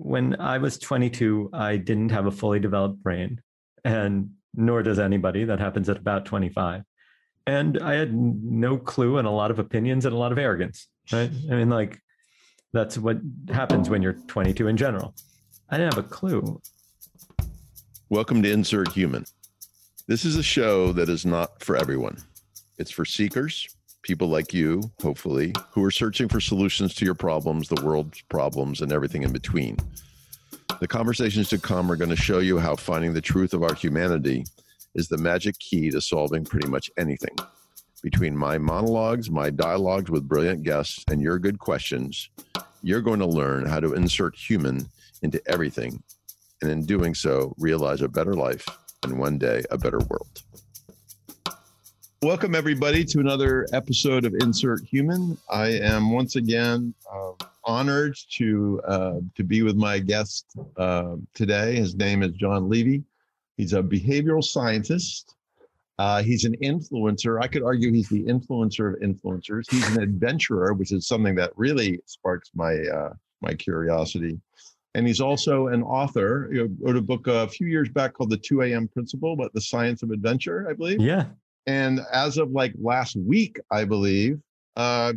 When I was 22, I didn't have a fully developed brain, and nor does anybody. That happens at about 25. And I had no clue and a lot of opinions and a lot of arrogance, right? I mean, like, that's what happens when you're 22 in general. I didn't have a clue. Welcome to Insert Human. This is a show that is not for everyone. It's for seekers, people like you, hopefully, who are searching for solutions to your problems, the world's problems, and everything in between. The conversations to come are going to show you how finding the truth of our humanity is the magic key to solving pretty much anything. Between my monologues, my dialogues with brilliant guests, and your good questions, you're going to learn how to insert human into everything, and in doing so, realize a better life and one day a better world. Welcome, everybody, to another episode of Insert Human. I am once again honored to be with my guest today. His name is John Levy. He's a behavioral scientist. He's an influencer. I could argue he's the influencer of influencers. He's an adventurer, which is something that really sparks my curiosity. And he's also an author. He wrote a book a few years back called The 2 AM Principle, but The Science of Adventure, I believe. Yeah. And as of like last week, I believe,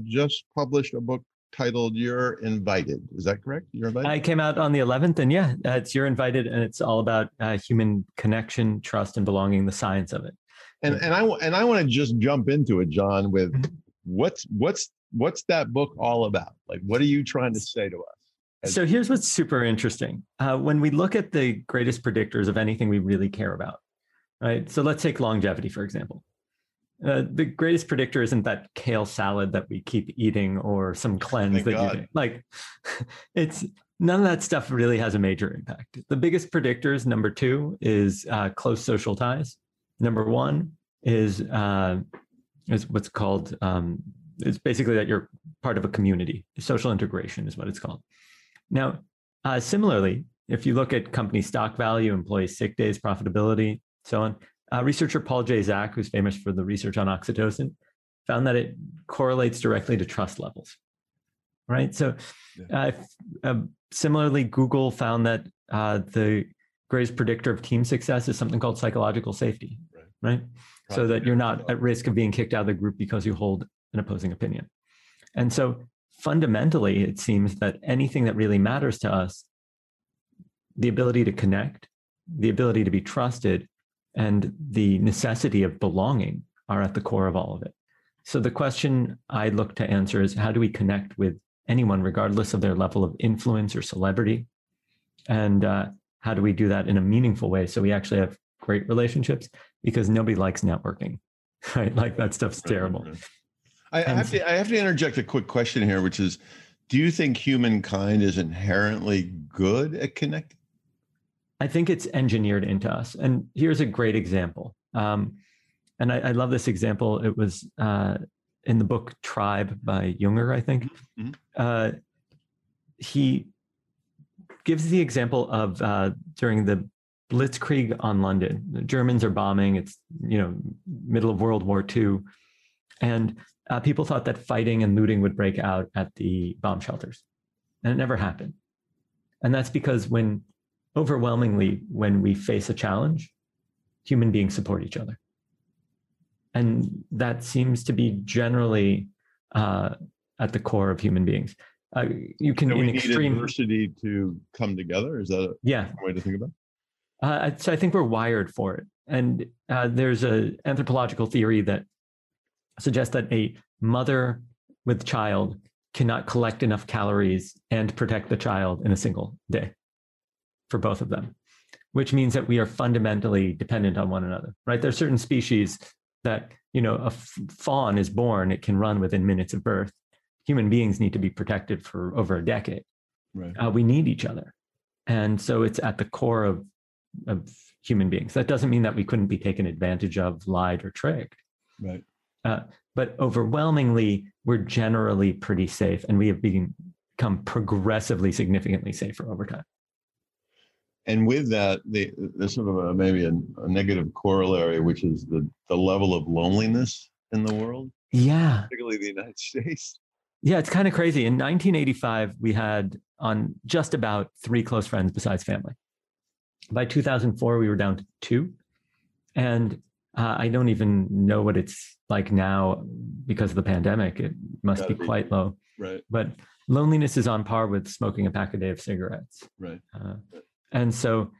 just published a book titled You're Invited. Is that correct? You're Invited? I came out on the 11th, and yeah, it's You're Invited, and it's all about human connection, trust, and belonging, the science of it. And I want to just jump into it, John, with what's that book all about? Like, what are you trying to say to us? So here's what's super interesting. When we look at the greatest predictors of anything we really care about, right? So let's take longevity, for example. The greatest predictor isn't that kale salad that we keep eating or some cleanse you make. Like, it's none of that stuff really has a major impact. The biggest predictors, number two, is close social ties. Number one is what's called, it's basically that you're part of a community. Social integration is what it's called. Now, similarly, if you look at company stock value, employee sick days, profitability, so on, researcher Paul J. Zak, who's famous for the research on oxytocin, found that it correlates directly to trust levels, right? So similarly, Google found that the greatest predictor of team success is something called psychological safety, right? So that you're not at risk of being kicked out of the group because you hold an opposing opinion. And so fundamentally, it seems that anything that really matters to us, the ability to connect, the ability to be trusted, and the necessity of belonging are at the core of all of it. So the question I look to answer is, how do we connect with anyone, regardless of their level of influence or celebrity? And how do we do that in a meaningful way so we actually have great relationships? Because nobody likes networking, right? Like, that stuff's terrible. I have to interject a quick question here, which is, do you think humankind is inherently good at connecting? I think it's engineered into us. And here's a great example. And I love this example. It was in the book Tribe by Jünger, I think. Mm-hmm. He gives the example of during the Blitzkrieg on London, the Germans are bombing. It's, middle of World War II. And people thought that fighting and looting would break out at the bomb shelters. And it never happened. And that's because when we face a challenge, human beings support each other. And that seems to be generally at the core of human beings. You can, so we in extreme adversity to come together. Is that a way to think about it? So I think we're wired for it. And there's an anthropological theory that suggest that a mother with child cannot collect enough calories and protect the child in a single day for both of them, which means that we are fundamentally dependent on one another, right? There are certain species that, fawn is born, it can run within minutes of birth. Human beings need to be protected for over a decade. Right. We need each other. And so it's at the core of human beings. That doesn't mean that we couldn't be taken advantage of, lied, or tricked. Right. But overwhelmingly, we're generally pretty safe, and we have become progressively significantly safer over time. And with that, there's sort of maybe a negative corollary, which is the level of loneliness in the world. Yeah. Particularly the United States. Yeah, it's kind of crazy. In 1985, we had on just about 3 close friends besides family. By 2004, we were down to 2. And I don't even know what it's like now because of the pandemic. It must be quite low. Right. But loneliness is on par with smoking a pack a day of cigarettes. Right. And so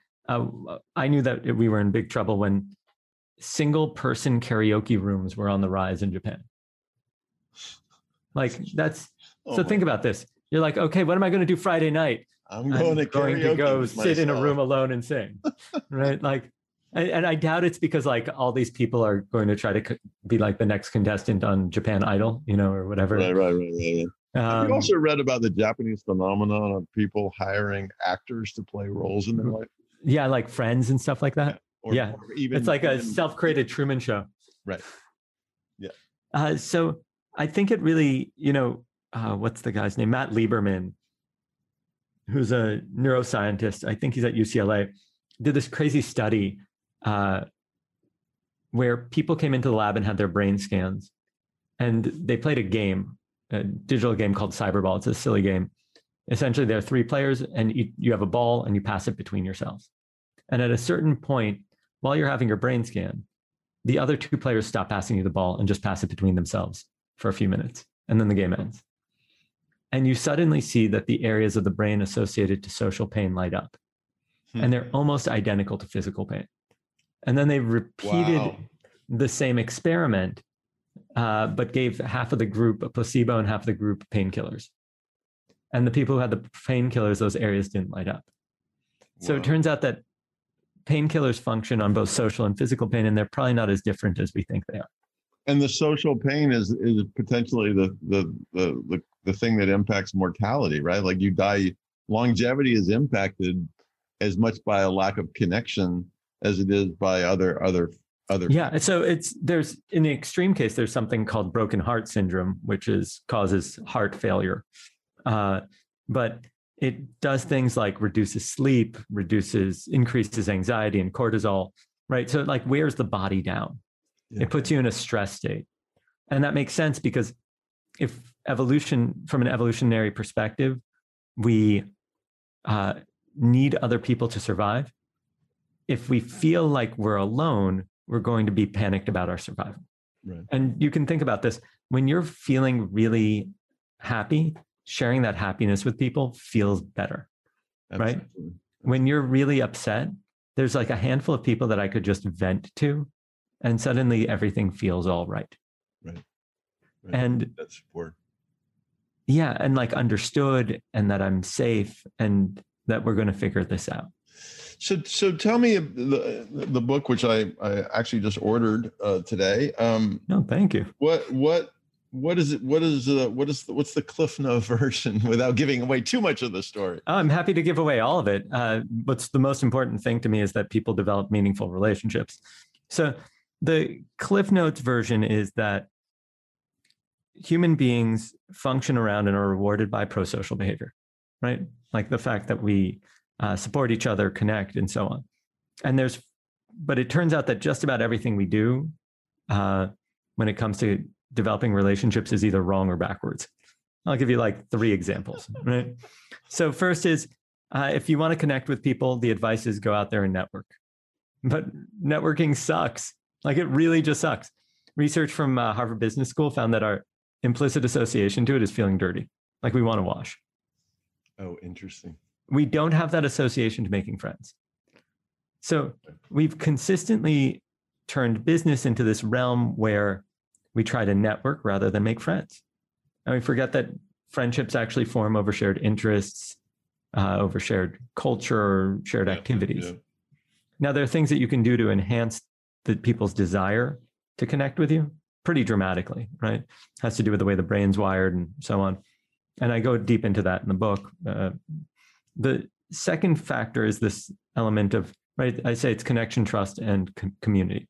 I knew that we were in big trouble when single person karaoke rooms were on the rise in Japan. Like that's, so think about this. You're like, okay, what am I going to do Friday night? I'm going to go sit in a room alone and sing. Right. Like, and I doubt it's because like all these people are going to try to be like the next contestant on Japan Idol, you know, or whatever. Right. Have you also read about the Japanese phenomenon of people hiring actors to play roles in their life? Yeah, like Friends and stuff like that. Yeah. Or even it's like a self-created Truman Show. Right. Yeah. So I think it really, you know, what's the guy's name? Matt Lieberman, who's a neuroscientist. I think he's at UCLA. Did this crazy study where people came into the lab and had their brain scans, and they played a game, a digital game called Cyberball. It's a silly game. Essentially, there are 3 players, and you have a ball, and you pass it between yourselves. And at a certain point, while you're having your brain scan, the other 2 players stop passing you the ball and just pass it between themselves for a few minutes, and then the game ends. And you suddenly see that the areas of the brain associated to social pain light up, and they're almost identical to physical pain. And then they repeated the same experiment, but gave half of the group a placebo and half of the group painkillers. And the people who had the painkillers, those areas didn't light up. So it turns out that painkillers function on both social and physical pain, and they're probably not as different as we think they are. And the social pain is potentially the thing that impacts mortality, right? Like you die, longevity is impacted as much by a lack of connection as it is by other. Yeah. So there's in the extreme case, there's something called broken heart syndrome, which causes heart failure. But it does things like reduces sleep, increases anxiety and cortisol, right? So it like wears the body down. Yeah. It puts you in a stress state. And that makes sense because if evolution, from an evolutionary perspective, we need other people to survive. If we feel like we're alone, we're going to be panicked about our survival. Right. And you can think about this. When you're feeling really happy, sharing that happiness with people feels better, Absolutely. Right? Absolutely. When you're really upset, there's like a handful of people that I could just vent to, and suddenly everything feels all right. Right. And that's support. Yeah, and like understood, and that I'm safe, and that we're going to figure this out. So tell me the book, which I actually just ordered today. No, thank you. What is it? What's the Cliff Note version without giving away too much of the story? I'm happy to give away all of it. What's the most important thing to me is that people develop meaningful relationships. So the Cliff Notes version is that human beings function around and are rewarded by prosocial behavior, right? Like the fact that we support each other, connect, and so on. And but it turns out that just about everything we do when it comes to developing relationships is either wrong or backwards. I'll give you like 3 examples, right? So first is, if you want to connect with people, the advice is go out there and network. But networking sucks. Like it really just sucks. Research from Harvard Business School found that our implicit association to it is feeling dirty. Like we want to wash. Oh, interesting. We don't have that association to making friends. So we've consistently turned business into this realm where we try to network rather than make friends. And we forget that friendships actually form over shared interests, over shared culture, shared activities. Yeah. Now, there are things that you can do to enhance the people's desire to connect with you pretty dramatically, right? It has to do with the way the brain's wired and so on. And I go deep into that in the book. The second factor is this element of, right, I say it's connection, trust, and community.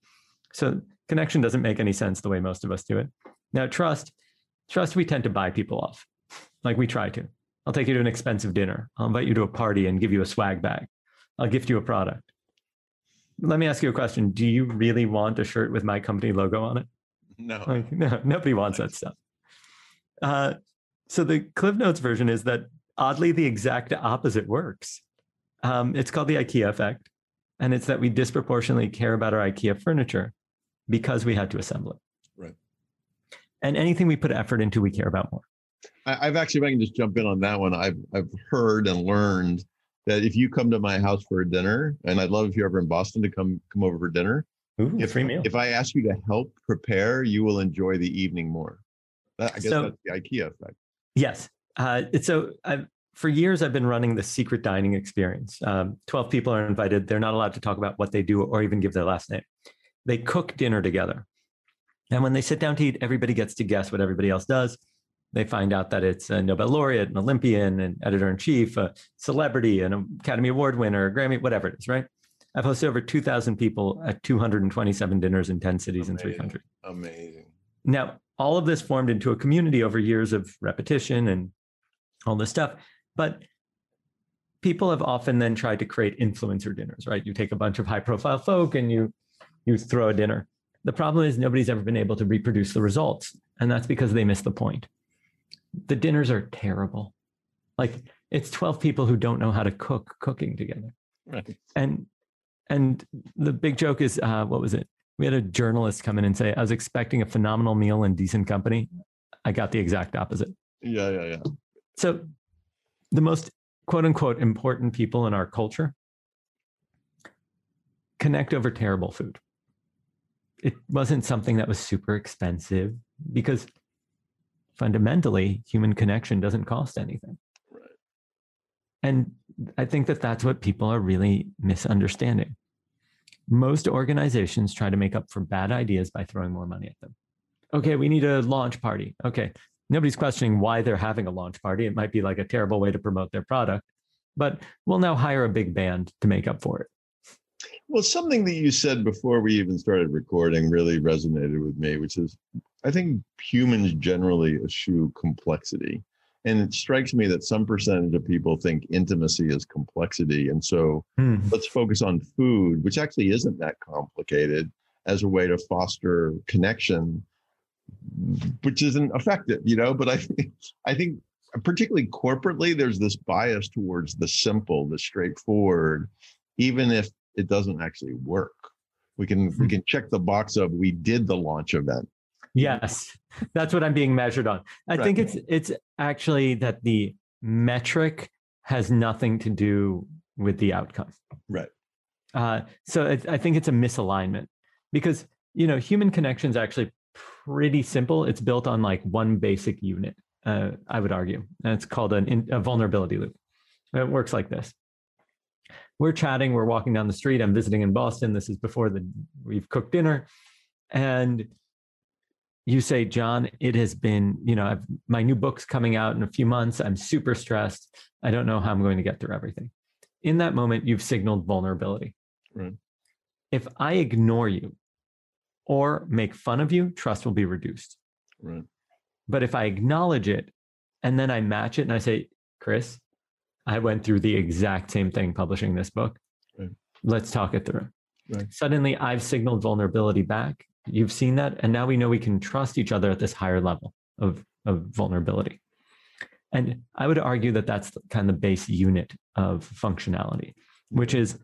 So connection doesn't make any sense the way most of us do it. Now, trust, we tend to buy people off. Like we try to. I'll take you to an expensive dinner. I'll invite you to a party and give you a swag bag. I'll gift you a product. Let me ask you a question. Do you really want a shirt with my company logo on it? No. Like, no, nobody wants that stuff. So the Cliff Notes version is that oddly the exact opposite works. It's called the IKEA effect. And it's that we disproportionately care about our IKEA furniture because we had to assemble it. Right. And anything we put effort into, we care about more. I've actually, if I can just jump in on that one, I've heard and learned that if you come to my house for a dinner, and I'd love if you're ever in Boston to come over for dinner. Ooh, free meal. If I ask you to help prepare, you will enjoy the evening more. I guess that's the IKEA effect. Yes. For years, I've been running the secret dining experience. 12 people are invited. They're not allowed to talk about what they do or even give their last name. They cook dinner together. And when they sit down to eat, everybody gets to guess what everybody else does. They find out that it's a Nobel laureate, an Olympian, an editor-in-chief, a celebrity, an Academy Award winner, a Grammy, whatever it is, right? I've hosted over 2,000 people at 227 dinners in 10 cities and three countries. Amazing. Now, all of this formed into a community over years of repetition and all this stuff. But people have often then tried to create influencer dinners, right? You take a bunch of high-profile folk and you throw a dinner. The problem is nobody's ever been able to reproduce the results, and that's because they missed the point. The dinners are terrible. Like, it's 12 people who don't know how to cooking together. Right. And the big joke is, what was it? We had a journalist come in and say, I was expecting a phenomenal meal and decent company. I got the exact opposite. Yeah. So the most quote unquote important people in our culture connect over terrible food. It wasn't something that was super expensive because fundamentally human connection doesn't cost anything. Right. And I think that that's what people are really misunderstanding. Most organizations try to make up for bad ideas by throwing more money at them. Okay, we need a launch party. Okay. Nobody's questioning why they're having a launch party. It might be like a terrible way to promote their product, but we'll now hire a big band to make up for it. Well, something that you said before we even started recording really resonated with me, which is, I think humans generally eschew complexity. And it strikes me that some percentage of people think intimacy is complexity. And so let's focus on food, which actually isn't that complicated, as a way to foster connection, which isn't effective, but I think particularly corporately, there's this bias towards the simple, the straightforward, even if it doesn't actually work. We can check the box of, we did the launch event. Yes, that's what I'm being measured on. I think it's actually that the metric has nothing to do with the outcome. Right. So I think it's a misalignment because, human connection's actually pretty simple. It's built on like one basic unit, I would argue. And it's called a vulnerability loop. And it works like this. We're chatting, we're walking down the street. I'm visiting in Boston. This is before we've cooked dinner. And you say, John, it has been, my new book's coming out in a few months. I'm super stressed. I don't know how I'm going to get through everything. In that moment, you've signaled vulnerability. Right. If I ignore you or make fun of you, trust will be reduced. Right. But if I acknowledge it and then I match it and I say, Chris, I went through the exact same thing publishing this book. Right. Let's talk it through. Right. Suddenly, I've signaled vulnerability back. You've seen that. And now we know we can trust each other at this higher level of vulnerability. And I would argue that that's kind of the base unit of functionality, which is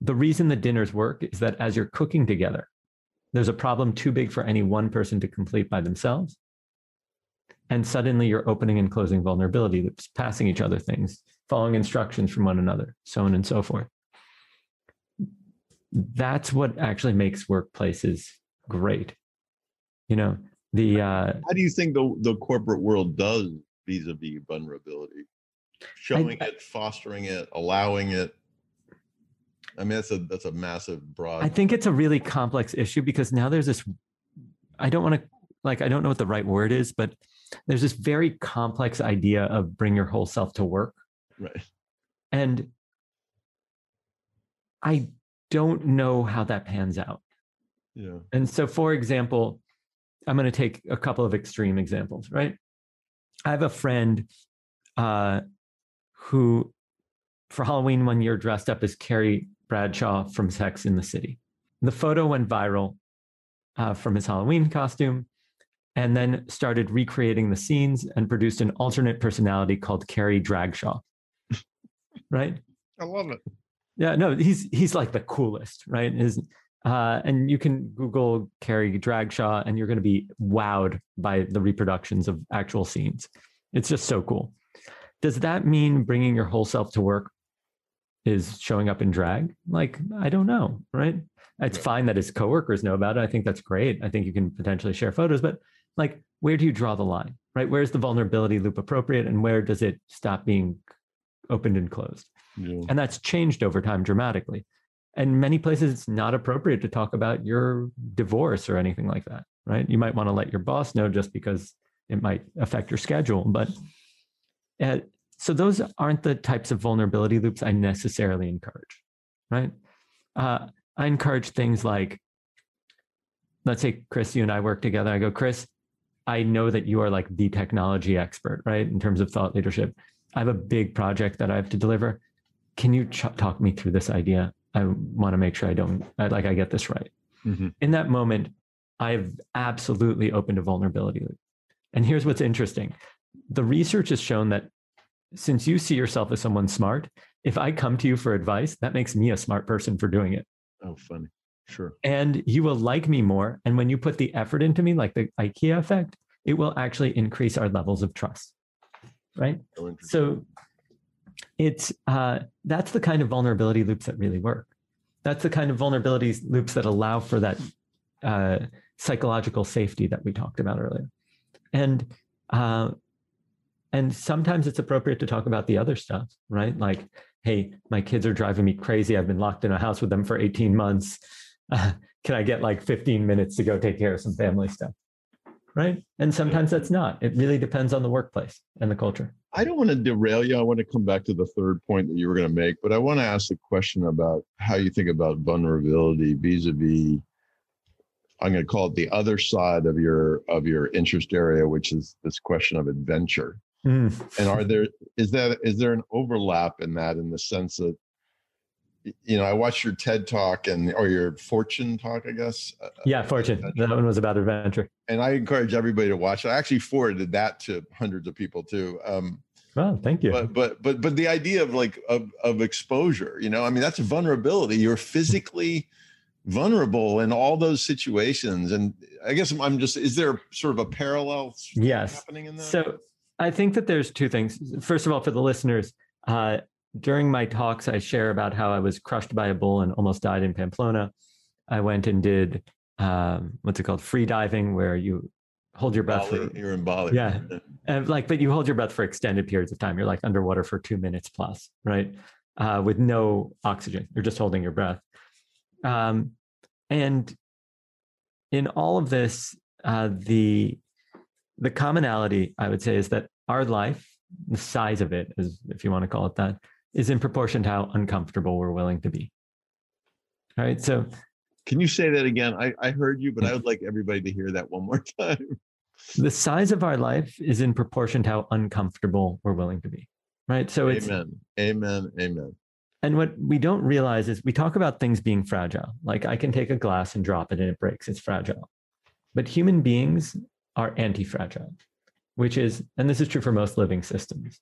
the reason the dinners work is that as you're cooking together, there's a problem too big for any one person to complete by themselves. And suddenly you're opening and closing vulnerability loops, passing each other things, following instructions from one another, so on and so forth. That's what actually makes workplaces great. How do you think the corporate world does vis-a-vis vulnerability? Showing it, fostering it, allowing it. I mean, that's a massive broad. I think it's a really complex issue because now there's this, I don't know what the right word is, but there's this very complex idea of bring your whole self to work. Right. And I don't know how that pans out. Yeah. And so, for example, I'm going to take a couple of extreme examples, right? I have a friend who, for Halloween one year, dressed up as Carrie Dragshaw from Sex in the City. The photo went viral from his Halloween costume. and then started recreating the scenes and produced an alternate personality called Carrie Dragshaw. Right? I love it. Yeah, no, he's like the coolest, right? And you can Google Carrie Dragshaw and you're going to be wowed by the reproductions of actual scenes. It's just so cool. Does that mean bringing your whole self to work is showing up in drag? Like, I don't know, right? It's fine that his coworkers know about it. I think that's great. I think you can potentially share photos, but like, where do you draw the line, right? Where's the vulnerability loop appropriate and where does it stop being opened and closed? Yeah. And that's changed over time dramatically. And many places it's not appropriate to talk about your divorce or anything like that, right? You might want to let your boss know just because it might affect your schedule, but so those aren't the types of vulnerability loops I necessarily encourage, right? I encourage things like, let's say, Chris, you and I work together. I go, Chris, I know that you are like the technology expert, right? In terms of thought leadership, I have a big project that I have to deliver. Can you talk me through this idea? I want to make sure I get this right. Mm-hmm. In that moment, I've absolutely opened a vulnerability loop. And here's what's interesting. The research has shown that since you see yourself as someone smart, if I come to you for advice, that makes me a smart person for doing it. Oh, funny. Sure. And you will like me more. And when you put the effort into me, like the IKEA effect, it will actually increase our levels of trust. Right. So it's that's the kind of vulnerability loops that really work. That's the kind of vulnerability loops that allow for that psychological safety that we talked about earlier. And sometimes it's appropriate to talk about the other stuff, right? Like, hey, my kids are driving me crazy. I've been locked in a house with them for 18 months. Can I get like 15 minutes to go take care of some family stuff? Right. And sometimes that's not. It really depends on the workplace and the culture. I don't want to derail you. I want to come back to the third point that you were going to make, but I want to ask the question about how you think about vulnerability vis-a-vis, I'm going to call it the other side of your interest area, which is this question of adventure. Mm. And is there an overlap in that, in the sense that, you know, I watched your TED talk or your Fortune talk, I guess. Yeah, Fortune. Adventure. That one was about adventure. And I encourage everybody to watch it. I actually forwarded that to hundreds of people too. Oh, thank you. But the idea of like of exposure, you know, I mean, that's vulnerability. You're physically vulnerable in all those situations. And I guess is there sort of a parallel happening in that? So I think that there's two things. First of all, for the listeners, during my talks, I share about how I was crushed by a bull and almost died in Pamplona. I went and did, free diving, where you hold your breath. You're in Bali. Yeah. And but you hold your breath for extended periods of time. You're like underwater for 2 minutes plus, right? With no oxygen. You're just holding your breath. And in all of this, the commonality, I would say, is that our life, the size of it, is, if you want to call it that, is in proportion to how uncomfortable we're willing to be. All right. So can you say that again? I heard you, but I would like everybody to hear that one more time. The size of our life is in proportion to how uncomfortable we're willing to be. Right. So Amen. And what we don't realize is we talk about things being fragile. Like, I can take a glass and drop it and it breaks. It's fragile. But human beings are anti-fragile, which is, and this is true for most living systems,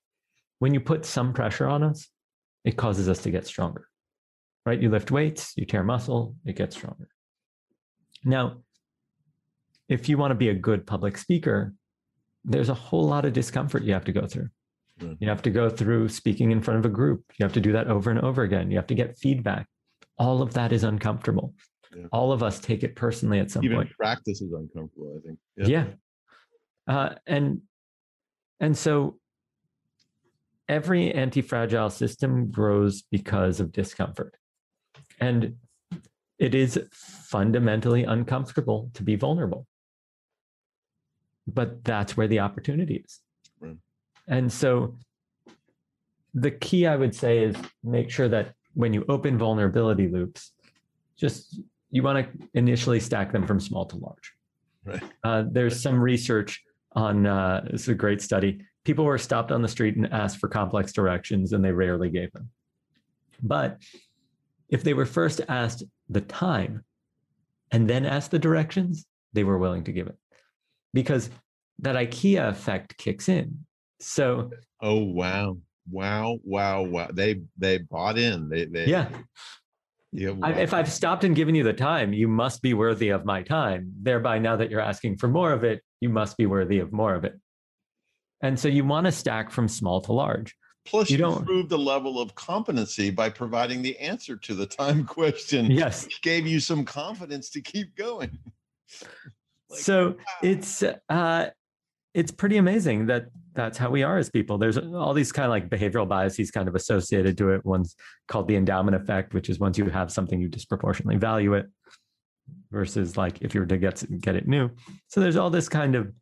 when you put some pressure on us, it causes us to get stronger, right? You lift weights, you tear muscle, it gets stronger. Now, if you want to be a good public speaker, there's a whole lot of discomfort you have to go through. Mm-hmm. You have to go through speaking in front of a group. You have to do that over and over again. You have to get feedback. All of that is uncomfortable. Yeah. All of us take it personally at some point. Even practice is uncomfortable, I think. Yeah. And so, every anti-fragile system grows because of discomfort. And it is fundamentally uncomfortable to be vulnerable. But that's where the opportunity is. Right. And so the key, I would say, is make sure that when you open vulnerability loops, just you want to initially stack them from small to large. Right. There's some research on, this is a great study. People were stopped on the street and asked for complex directions, and they rarely gave them. But if they were first asked the time and then asked the directions, they were willing to give it. because that IKEA effect kicks in. So, oh, wow. They bought in. Yeah. Wow. If I've stopped and given you the time, you must be worthy of my time. Thereby, now that you're asking for more of it, you must be worthy of more of it. And so you want to stack from small to large. Plus, you improve the level of competency by providing the answer to the time question. Yes. Which gave you some confidence to keep going. It's pretty amazing that that's how we are as people. There's all these kind of like behavioral biases kind of associated to it. One's called the endowment effect, which is once you have something, you disproportionately value it versus like if you were to get it new. So there's all this kind of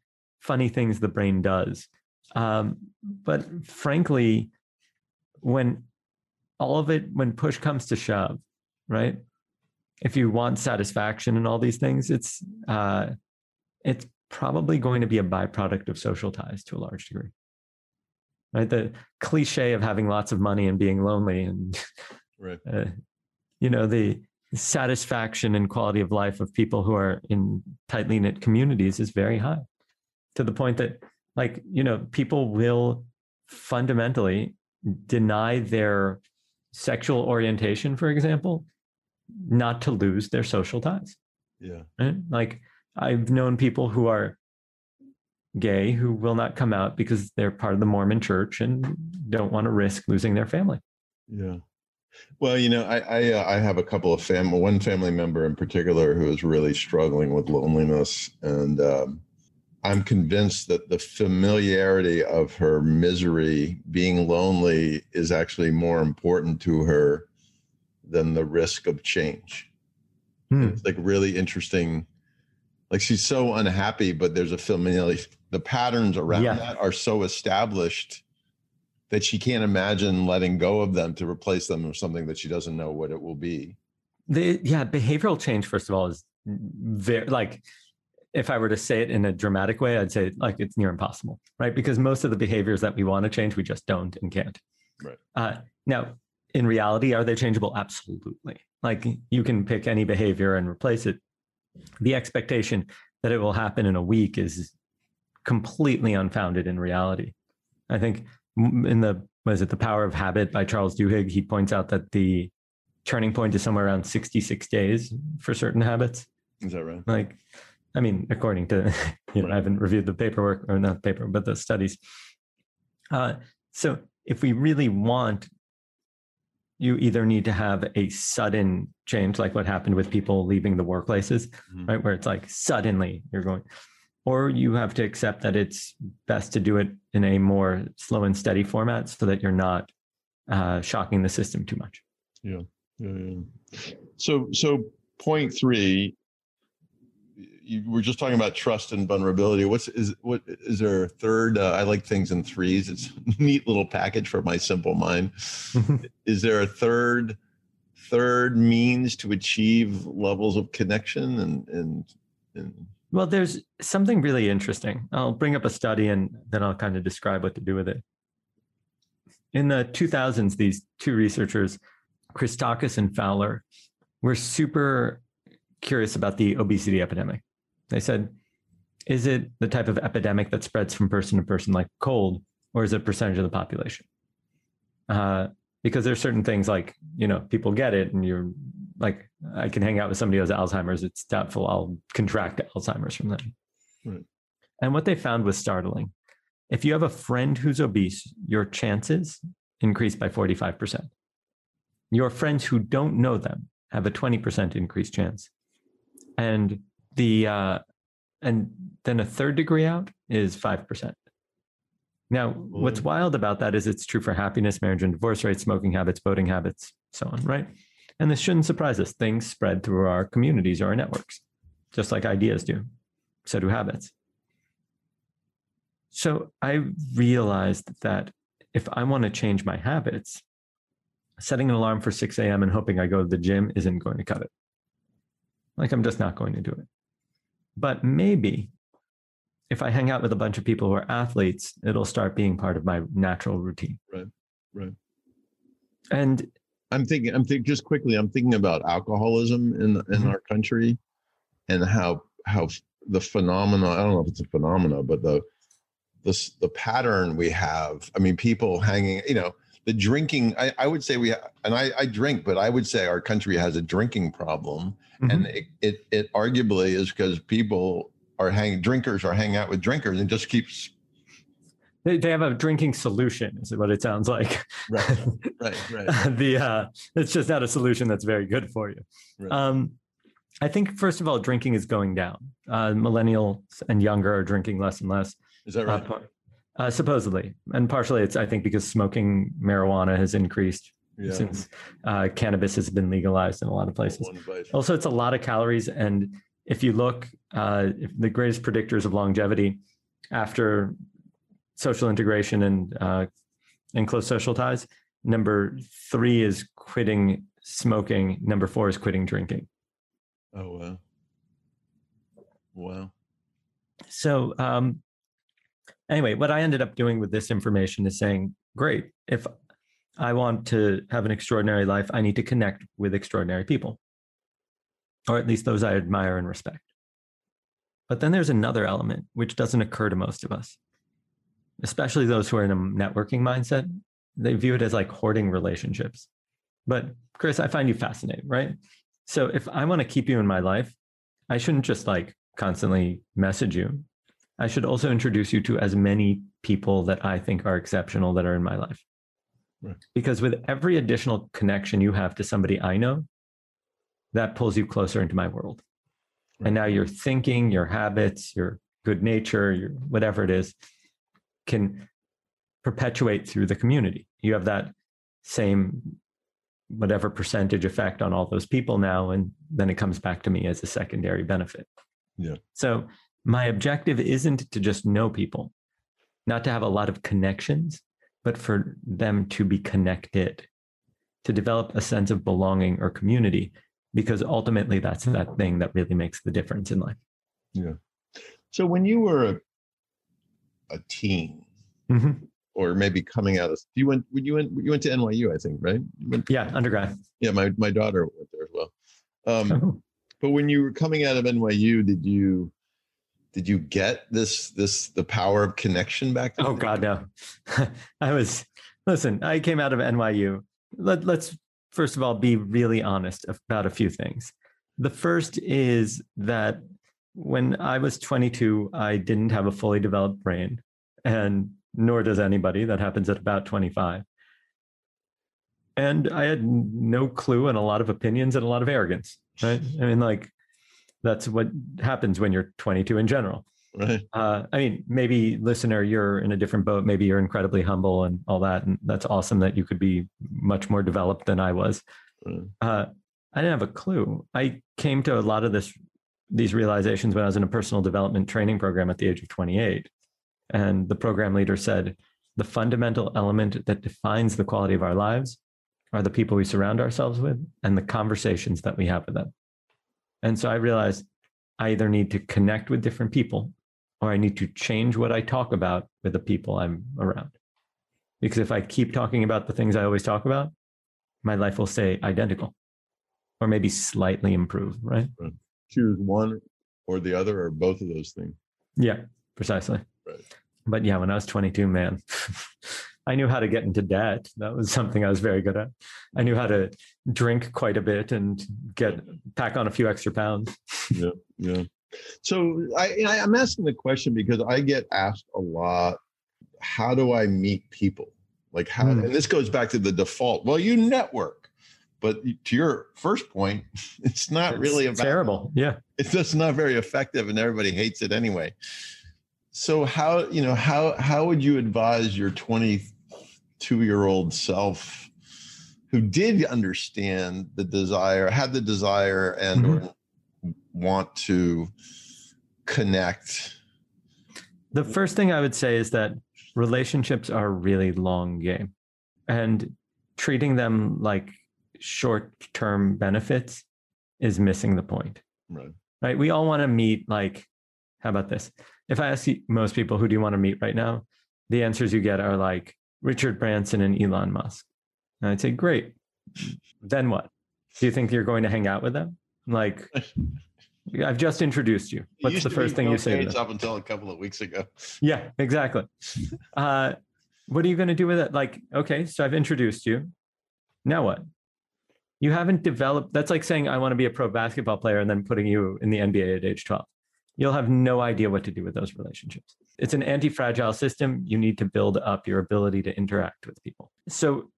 funny things the brain does. But frankly, when push comes to shove, right? If you want satisfaction and all these things, it's probably going to be a byproduct of social ties to a large degree, right? The cliche of having lots of money and being lonely and, right. The satisfaction and quality of life of people who are in tightly knit communities is very high, to the point that people will fundamentally deny their sexual orientation, for example, not to lose their social ties. Yeah. Right? Like I've known people who are gay who will not come out because they're part of the Mormon church and don't want to risk losing their family. Yeah. Well, I have a couple of one family member in particular who is really struggling with loneliness, and I'm convinced that the familiarity of her misery, being lonely, is actually more important to her than the risk of change. Hmm. It's like really interesting. Like she's so unhappy, but there's a familiarity. The patterns around that are so established that she can't imagine letting go of them to replace them with something that she doesn't know what it will be. Behavioral change, first of all, is very like, if I were to say it in a dramatic way, I'd say like it's near impossible, right? Because most of the behaviors that we want to change, we just don't and can't. Right. Now, in reality, are they changeable? Absolutely. Like you can pick any behavior and replace it. The expectation that it will happen in a week is completely unfounded in reality. I think in The Power of Habit by Charles Duhigg, he points out that the turning point is somewhere around 66 days for certain habits. Is that right? Like, I mean, according to, I haven't reviewed the paperwork, or not paper, but the studies. So if we really want, you either need to have a sudden change, like what happened with people leaving the workplaces, mm-hmm. right? Where it's like, suddenly you're going, or you have to accept that it's best to do it in a more slow and steady format so that you're not shocking the system too much. Yeah. So point three, you were just talking about trust and vulnerability. What is there a third? I like things in threes. It's a neat little package for my simple mind. Is there a third means to achieve levels of connection? And well, there's something really interesting. I'll bring up a study and then I'll kind of describe what to do with it. In the 2000s, these two researchers, Christakis and Fowler, were super curious about the obesity epidemic. They said, is it the type of epidemic that spreads from person to person like cold, or is it a percentage of the population? Because there's certain things like, people get it and you're like, I can hang out with somebody who has Alzheimer's. It's doubtful I'll contract Alzheimer's from them. Right. And what they found was startling. If you have a friend who's obese, your chances increase by 45%. Your friends who don't know them have a 20% increased chance. And then a third degree out is 5%. Now, what's wild about that is it's true for happiness, marriage and divorce rates, smoking habits, voting habits, so on, right? And this shouldn't surprise us. Things spread through our communities or our networks, just like ideas do. So do habits. So I realized that if I want to change my habits, setting an alarm for 6 a.m. and hoping I go to the gym isn't going to cut it. Like, I'm just not going to do it. But maybe if I hang out with a bunch of people who are athletes, it'll start being part of my natural routine. Right. And I'm thinking just quickly, I'm thinking about alcoholism in mm-hmm. our country and how the phenomena, I don't know if it's a phenomena, but the pattern we have, I mean, people hanging, you know, the drinking, I would say we, and I drink, but I would say our country has a drinking problem. Mm-hmm. And it arguably is because people are hanging out with drinkers and just keeps. They have a drinking solution, is what it sounds like. Right. It's just not a solution that's very good for you. Right. I think, first of all, drinking is going down. Millennials and younger are drinking less and less. Is that right? Supposedly. And partially, it's, I think, because smoking marijuana has increased since cannabis has been legalized in a lot of places. Also, it's a lot of calories. And if you look, the greatest predictors of longevity after social integration and close social ties. Number 3 is quitting smoking. Number 4 is quitting drinking. Oh, wow. Wow. So anyway, what I ended up doing with this information is saying, great, if I want to have an extraordinary life, I need to connect with extraordinary people, or at least those I admire and respect. But then there's another element which doesn't occur to most of us, especially those who are in a networking mindset. They view it as like hoarding relationships. But Chris, I find you fascinating, right? So if I want to keep you in my life, I shouldn't just like constantly message you. I should also introduce you to as many people that I think are exceptional that are in my life. Right. Because with every additional connection you have to somebody I know, that pulls you closer into my world. Right. And now your thinking, your habits, your good nature, your whatever it is, can perpetuate through the community. You have that same whatever percentage effect on all those people now, and then it comes back to me as a secondary benefit. Yeah. So my objective isn't to just know people, not to have a lot of connections, but for them to be connected, to develop a sense of belonging or community, because ultimately that's that thing that really makes the difference in life. Yeah. So when you were a teen, mm-hmm. or maybe coming out of, you went to NYU, I think, right? Undergrad. Yeah, my daughter went there as well. But when you were coming out of NYU, did you get this the power of connection back then? Oh God, no. I came out of NYU. Let's first of all be really honest about a few things. The first is that when I was 22, I didn't have a fully developed brain, and nor does anybody. That happens at about 25. And I had no clue and a lot of opinions and a lot of arrogance, right? I mean, like, that's what happens when you're 22 in general. Right. I mean, maybe, listener, you're in a different boat. Maybe you're incredibly humble and all that, and that's awesome that you could be much more developed than I was. Right. I didn't have a clue. I came to a lot of these realizations when I was in a personal development training program at the age of 28. And the program leader said, the fundamental element that defines the quality of our lives are the people we surround ourselves with and the conversations that we have with them. And so I realized I either need to connect with different people, or I need to change what I talk about with the people I'm around. Because if I keep talking about the things I always talk about, my life will stay identical, or maybe slightly improved, right? Choose one or the other, or both of those things. Yeah, precisely. Right. But yeah, when I was 22, man, I knew how to get into debt. That was something I was very good at. I knew how to drink quite a bit and pack on a few extra pounds. Yeah. So I'm asking the question because I get asked a lot, how do I meet people? Like how, and this goes back to the default. Well, you network. But to your first point, it's really about terrible. Yeah. It's just not very effective, and everybody hates it anyway. So how would you advise your 22-year-old self who did understand the desire, had the desire and or want to connect? The first thing I would say is that relationships are a really long game, and treating them like short-term benefits is missing the point. Right? We all want to meet, like, how about this? If I ask most people, who do you want to meet right now? The answers you get are like Richard Branson and Elon Musk. And I'd say, great. Then what? Do you think you're going to hang out with them? Like, I've just introduced you. What's the first thing you say? It's up until a couple of weeks ago. Yeah, exactly. What are you going to do with it? Like, okay, so I've introduced you. Now what? You haven't developed. That's like saying I want to be a pro basketball player and then putting you in the NBA at age 12. You'll have no idea what to do with those relationships. It's an anti-fragile system. You need to build up your ability to interact with people. So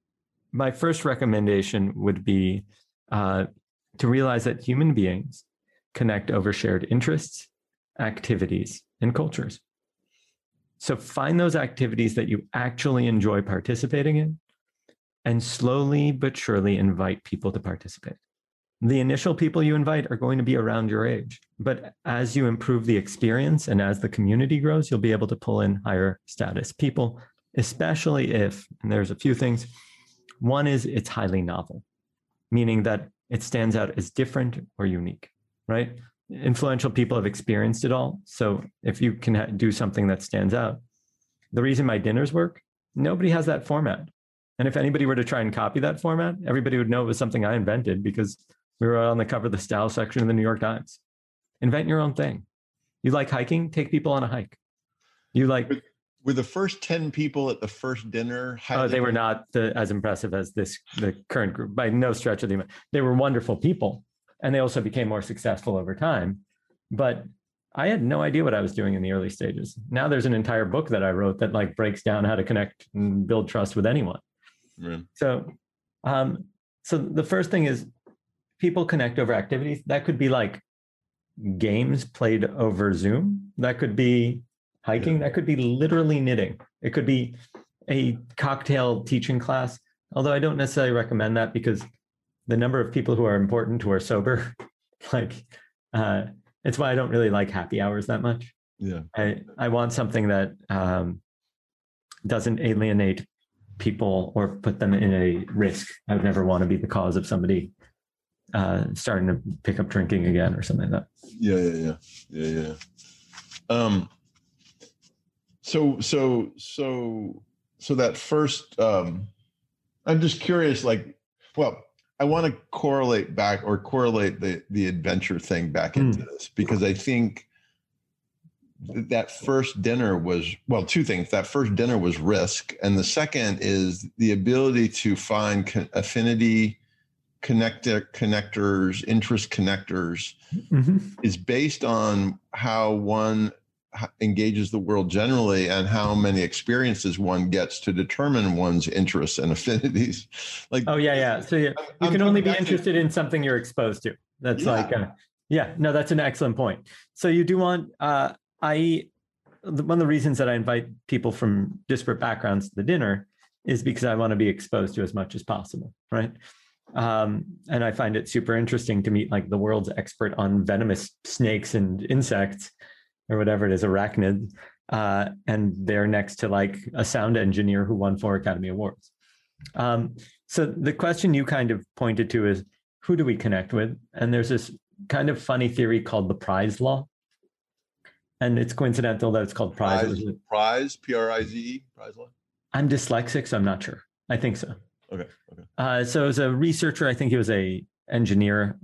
my first recommendation would be to realize that human beings connect over shared interests, activities, and cultures. So find those activities that you actually enjoy participating in and slowly but surely invite people to participate. The initial people you invite are going to be around your age, but as you improve the experience and as the community grows, you'll be able to pull in higher status people, especially if, and there's a few things. One is it's highly novel, meaning that it stands out as different or unique, right? Influential people have experienced it all. So if you can do something that stands out, the reason my dinners work, nobody has that format. And if anybody were to try and copy that format, everybody would know it was something I invented because we were on the cover of the style section of the New York Times. Invent your own thing. You like hiking? Take people on a hike. You like... Were the first 10 people at the first dinner? Oh, they were not as impressive as the current group by no stretch of the imagination. They were wonderful people, and they also became more successful over time. But I had no idea what I was doing in the early stages. Now there's an entire book that I wrote that like breaks down how to connect and build trust with anyone. Right. So the first thing is people connect over activities. That could be like games played over Zoom. That could be hiking, that could be literally knitting. It could be a cocktail teaching class, although I don't necessarily recommend that because the number of people who are important who are sober, it's why I don't really like happy hours that much. Yeah, I want something that doesn't alienate people or put them in a risk. I would never want to be the cause of somebody starting to pick up drinking again or something like that. Yeah. So that first, I'm just curious, I want to correlate the adventure thing back into this, because I think that first dinner was, two things. That first dinner was risk. And the second is the ability to find affinity connectors, interest connectors is based on how one engages the world generally and how many experiences one gets to determine one's interests and affinities. You can only be interested in something you're exposed to. That's an excellent point. So you do want, one of the reasons that I invite people from disparate backgrounds to the dinner is because I want to be exposed to as much as possible. Right. And I find it super interesting to meet like the world's expert on venomous snakes and insects, or whatever it is, arachnid, and they're next to like a sound engineer who won 4 Academy Awards. So the question you kind of pointed to is, who do we connect with? And there's this kind of funny theory called the prize law. And it's coincidental that it's called prize, P-R-I-Z-E, prize law? I'm dyslexic, so I'm not sure. I think so. Okay. So as a researcher, I think he was a engineer,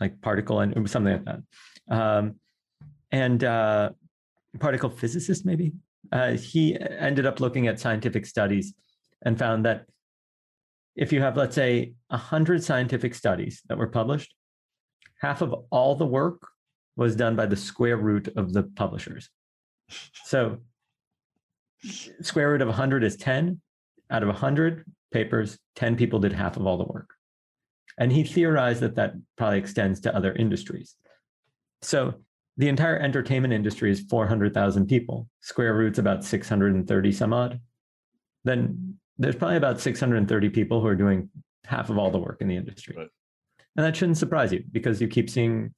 like particle, and something like that. And particle physicist, maybe, he ended up looking at scientific studies and found that if you have, let's say, 100 scientific studies that were published, half of all the work was done by the square root of the publishers. So square root of 100 is 10. Out of 100 papers, 10 people did half of all the work. And he theorized that probably extends to other industries. So the entire entertainment industry is 400,000 people. Square root's about 630 some odd. Then there's probably about 630 people who are doing half of all the work in the industry. Right. And that shouldn't surprise you because you keep seeing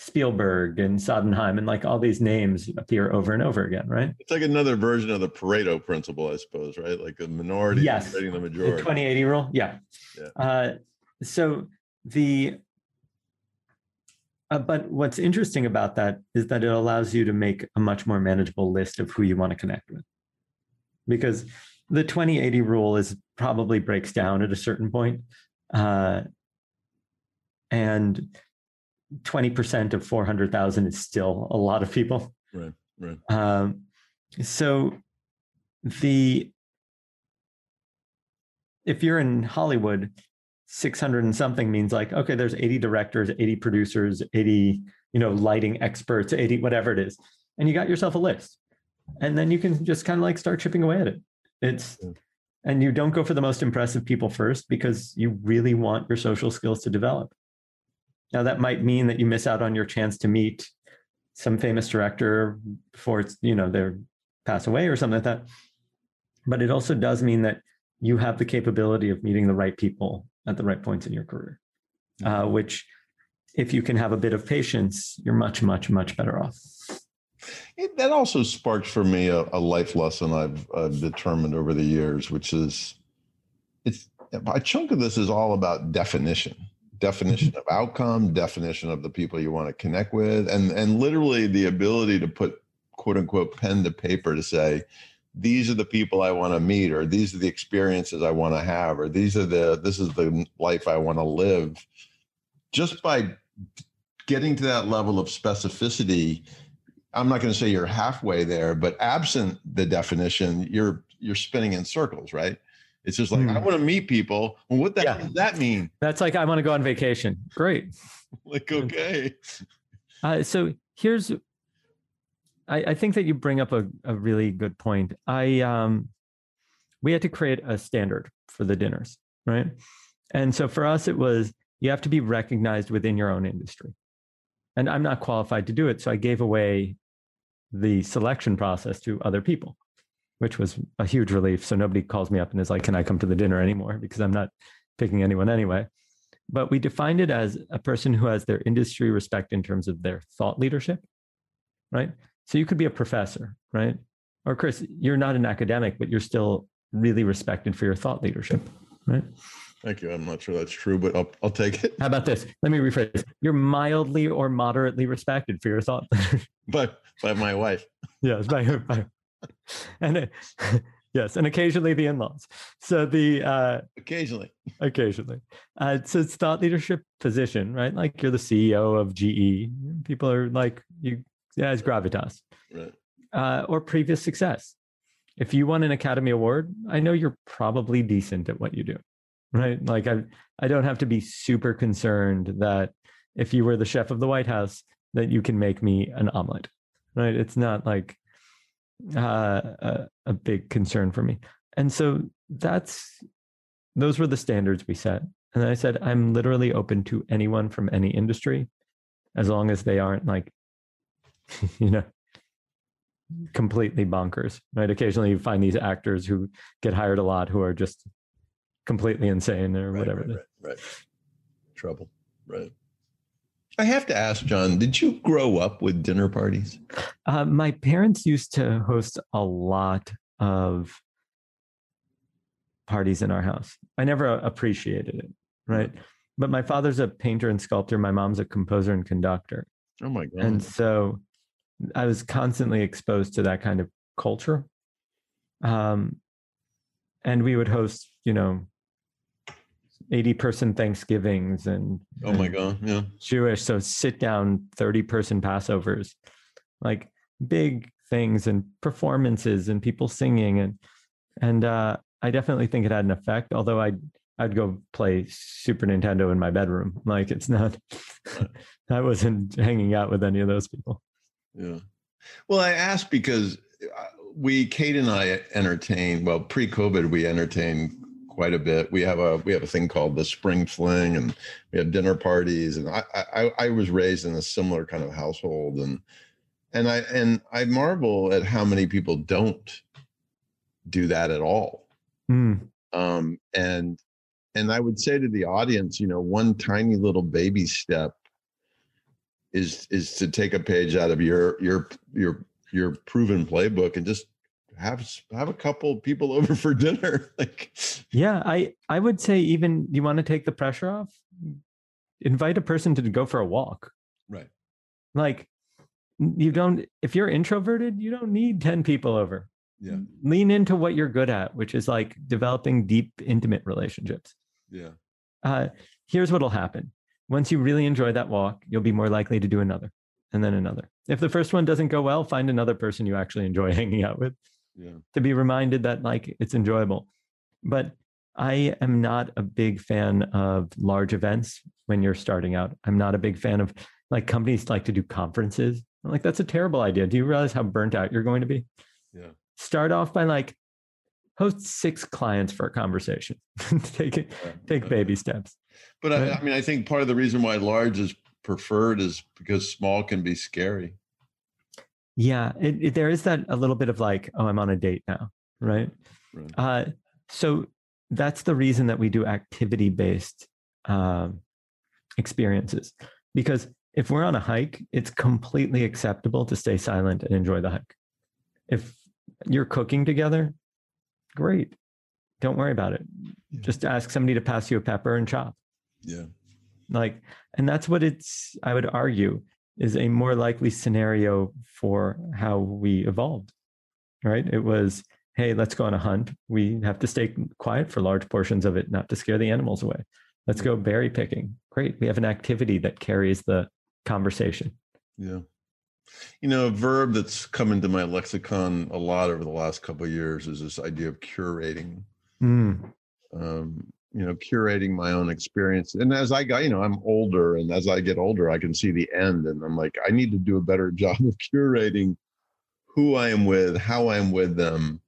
Spielberg and Sondheim and like all these names appear over and over again, right? It's like another version of the Pareto principle, I suppose, right? Like a minority creating the majority. The 20/80 rule, yeah. But what's interesting about that is that it allows you to make a much more manageable list of who you want to connect with. Because the 20/80 rule is probably breaks down at a certain point. And 20% of 400,000 is still a lot of people. Right, right. If you're in Hollywood, 600 and something means like, okay, there's 80 directors, 80 producers, 80, lighting experts, 80, whatever it is. And you got yourself a list. And then you can just kind of like start chipping away at it. And you don't go for the most impressive people first, because you really want your social skills to develop. Now, that might mean that you miss out on your chance to meet some famous director before it's, they pass away or something like that. But it also does mean that you have the capability of meeting the right people at the right points in your career, which, if you can have a bit of patience, you're much, much, much better off. That also sparks for me a life lesson I've determined over the years, which is, a chunk of this is all about definition of outcome, definition of the people you want to connect with, and literally the ability to put, quote unquote, pen to paper to say, these are the people I want to meet, or these are the experiences I want to have, or this is the life I want to live. Just by getting to that level of specificity, I'm not going to say you're halfway there, but absent the definition, you're spinning in circles, right? It's just like, I want to meet people. Well, what the hell does that mean? That's like, I want to go on vacation. Great. Like, okay. So here's, I think that you bring up a really good point. We had to create a standard for the dinners, right? And so for us, it was, you have to be recognized within your own industry. And I'm not qualified to do it, so I gave away the selection process to other people, which was a huge relief. So nobody calls me up and is like, can I come to the dinner anymore? Because I'm not picking anyone anyway. But we defined it as a person who has their industry respect in terms of their thought leadership, right? So you could be a professor, right? Or Chris, you're not an academic, but you're still really respected for your thought leadership, right? Thank you. I'm not sure that's true, but I'll take it. How about this? Let me rephrase. You're mildly or moderately respected for your thought. by my wife. Yes, by her. And occasionally the in-laws. So the occasionally. So it's thought leadership position, right? Like you're the CEO of GE. People are like you. Yeah, it's gravitas. Right. Or previous success. If you won an Academy Award, I know you're probably decent at what you do. Right. Like I don't have to be super concerned that if you were the chef of the White House, that you can make me an omelet. Right. It's not like a big concern for me. And so those were the standards we set. And I said, I'm literally open to anyone from any industry, as long as they aren't like, completely bonkers. Right. Occasionally you find these actors who get hired a lot who are just completely insane or whatever. Right. Trouble. Right. I have to ask, John, did you grow up with dinner parties? My parents used to host a lot of parties in our house. I never appreciated it, right? But my father's a painter and sculptor. My mom's a composer and conductor. Oh my God. And so I was constantly exposed to that kind of culture. And we would host, 80-person Thanksgivings and oh my God, yeah, Jewish, so sit down 30-person Passovers, like big things and performances and people singing and I definitely think it had an effect. Although I'd go play Super Nintendo in my bedroom, like it's not. I wasn't hanging out with any of those people. Yeah, well, I asked because Kate and I entertain. Well, pre-COVID, we entertained quite a bit. We have a thing called the spring fling, and we have dinner parties. And I was raised in a similar kind of household, and I marvel at how many people don't do that at all. And I would say to the audience, one tiny little baby step is to take a page out of your proven playbook and just have a couple people over for dinner. Like, yeah, I would say, even you want to take the pressure off, invite a person to go for a walk. Right. Like if you're introverted, you don't need 10 people over. Yeah. Lean into what you're good at, which is like developing deep, intimate relationships. Yeah. Here's what'll happen. Once you really enjoy that walk, you'll be more likely to do another and then another. If the first one doesn't go well, find another person you actually enjoy hanging out with, to be reminded that like it's enjoyable. But I am not a big fan of large events when you're starting out. I'm not a big fan of like companies like to do conferences. I'm like, that's a terrible idea. Do you realize how burnt out you're going to be? Yeah. Start off by like host 6 clients for a conversation. Take baby steps. But I mean, I think part of the reason why large is preferred is because small can be scary. Yeah, there is that a little bit of like, oh, I'm on a date now, right? So that's the reason that we do activity-based experiences, because if we're on a hike, it's completely acceptable to stay silent and enjoy the hike. If you're cooking together, great. Don't worry about it. Yeah. Just ask somebody to pass you a pepper and chop. Yeah. Like, and that's what it's, I would argue, is a more likely scenario for how we evolved, right? It was, hey, let's go on a hunt. We have to stay quiet for large portions of it, not to scare the animals away. Let's go berry picking. Great. We have an activity that carries the conversation. Yeah. You know, a verb that's come into my lexicon a lot over the last couple of years is this idea of curating. You know, curating my own experience. And as I got, you know, I'm older, and as I get older, I can see the end. And I'm like, I need to do a better job of curating who I am with, how I'm with them,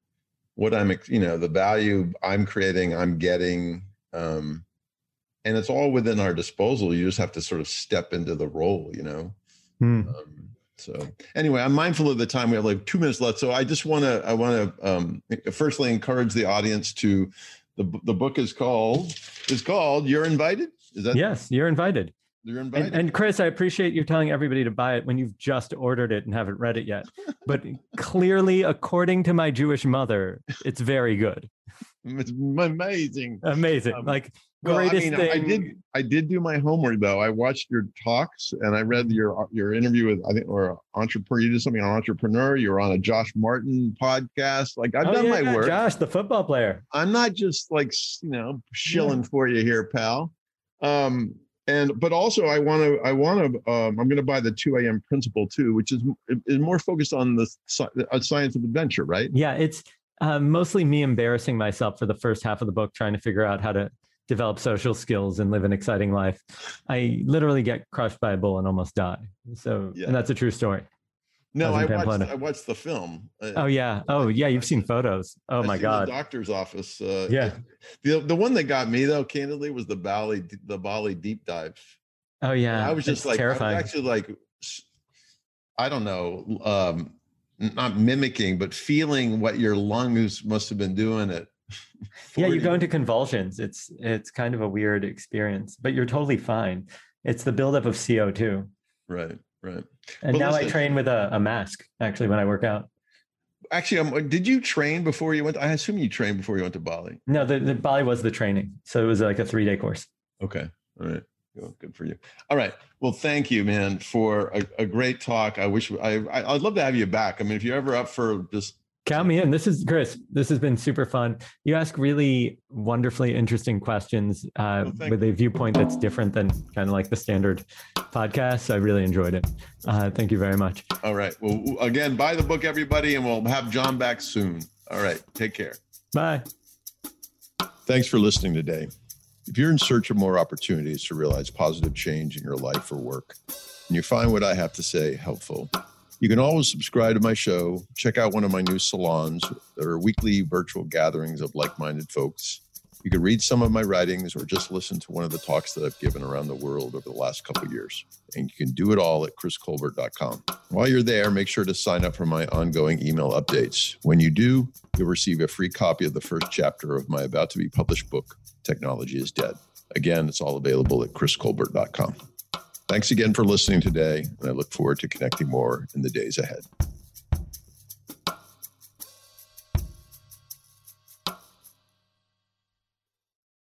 what I'm, you know, the value I'm creating, I'm getting. And it's all within our disposal. You just have to sort of step into the role, you know? So anyway, I'm mindful of the time. We have like 2 minutes left. So I just want to, firstly encourage the audience to, the book is called You're Invited. Is that? Yes, You're Invited. You're Invited. And Chris, I appreciate you telling everybody to buy it when you've just ordered it and haven't read it yet. But clearly, according to my Jewish mother, it's very good. It's amazing. Amazing. Like, greatest thing. I did do my homework though. I watched your talks and I read your interview with, I think, or entrepreneur. You did something on entrepreneur. You're on a Josh Martin podcast. Like I've done my work. Josh, the football player. I'm not just like, you know, shilling for you here, pal. But also I'm going to buy the 2 AM Principle too, which is more focused on the science of adventure, right? Yeah. It's mostly me embarrassing myself for the first half of the book, trying to figure out how to develop social skills and live an exciting life. I literally get crushed by a bull and almost die. So, and that's a true story. No, I watched the film. Oh yeah. Oh yeah. You've seen photos. Oh my God. The doctor's office. Yeah. The one that got me though, candidly, was the Bali deep dive. Oh yeah. And I was just like, terrifying. I was actually like, I don't know, not mimicking, but feeling what your lungs must have been doing it. 40. Yeah, you go into convulsions. It's kind of a weird experience, but you're totally fine. It's the buildup of CO2. Right. And well, now listen, I train with a mask, actually, when I work out. Actually, did you train before you went? I assume you trained before you went to Bali. No, the Bali was the training. So it was like a 3-day course. Okay. All right. Well, good for you. All right. Well, thank you, man, for a great talk. I wish I'd love to have you back. I mean, if you're ever up for just count me in. This is Chris. This has been super fun. You ask really wonderfully interesting questions with a viewpoint that's different than kind of like the standard podcast. I really enjoyed it. Thank you very much. All right. Well, again, buy the book, everybody, and we'll have John back soon. All right. Take care. Bye. Thanks for listening today. If you're in search of more opportunities to realize positive change in your life or work, and you find what I have to say helpful, you can always subscribe to my show, check out one of my new salons that are weekly virtual gatherings of like-minded folks. You can read some of my writings or just listen to one of the talks that I've given around the world over the last couple of years. And you can do it all at chriscolbert.com. While you're there, make sure to sign up for my ongoing email updates. When you do, you'll receive a free copy of the first chapter of my about-to-be-published book, Technology is Dead. Again, it's all available at chriscolbert.com. Thanks again for listening today, and I look forward to connecting more in the days ahead.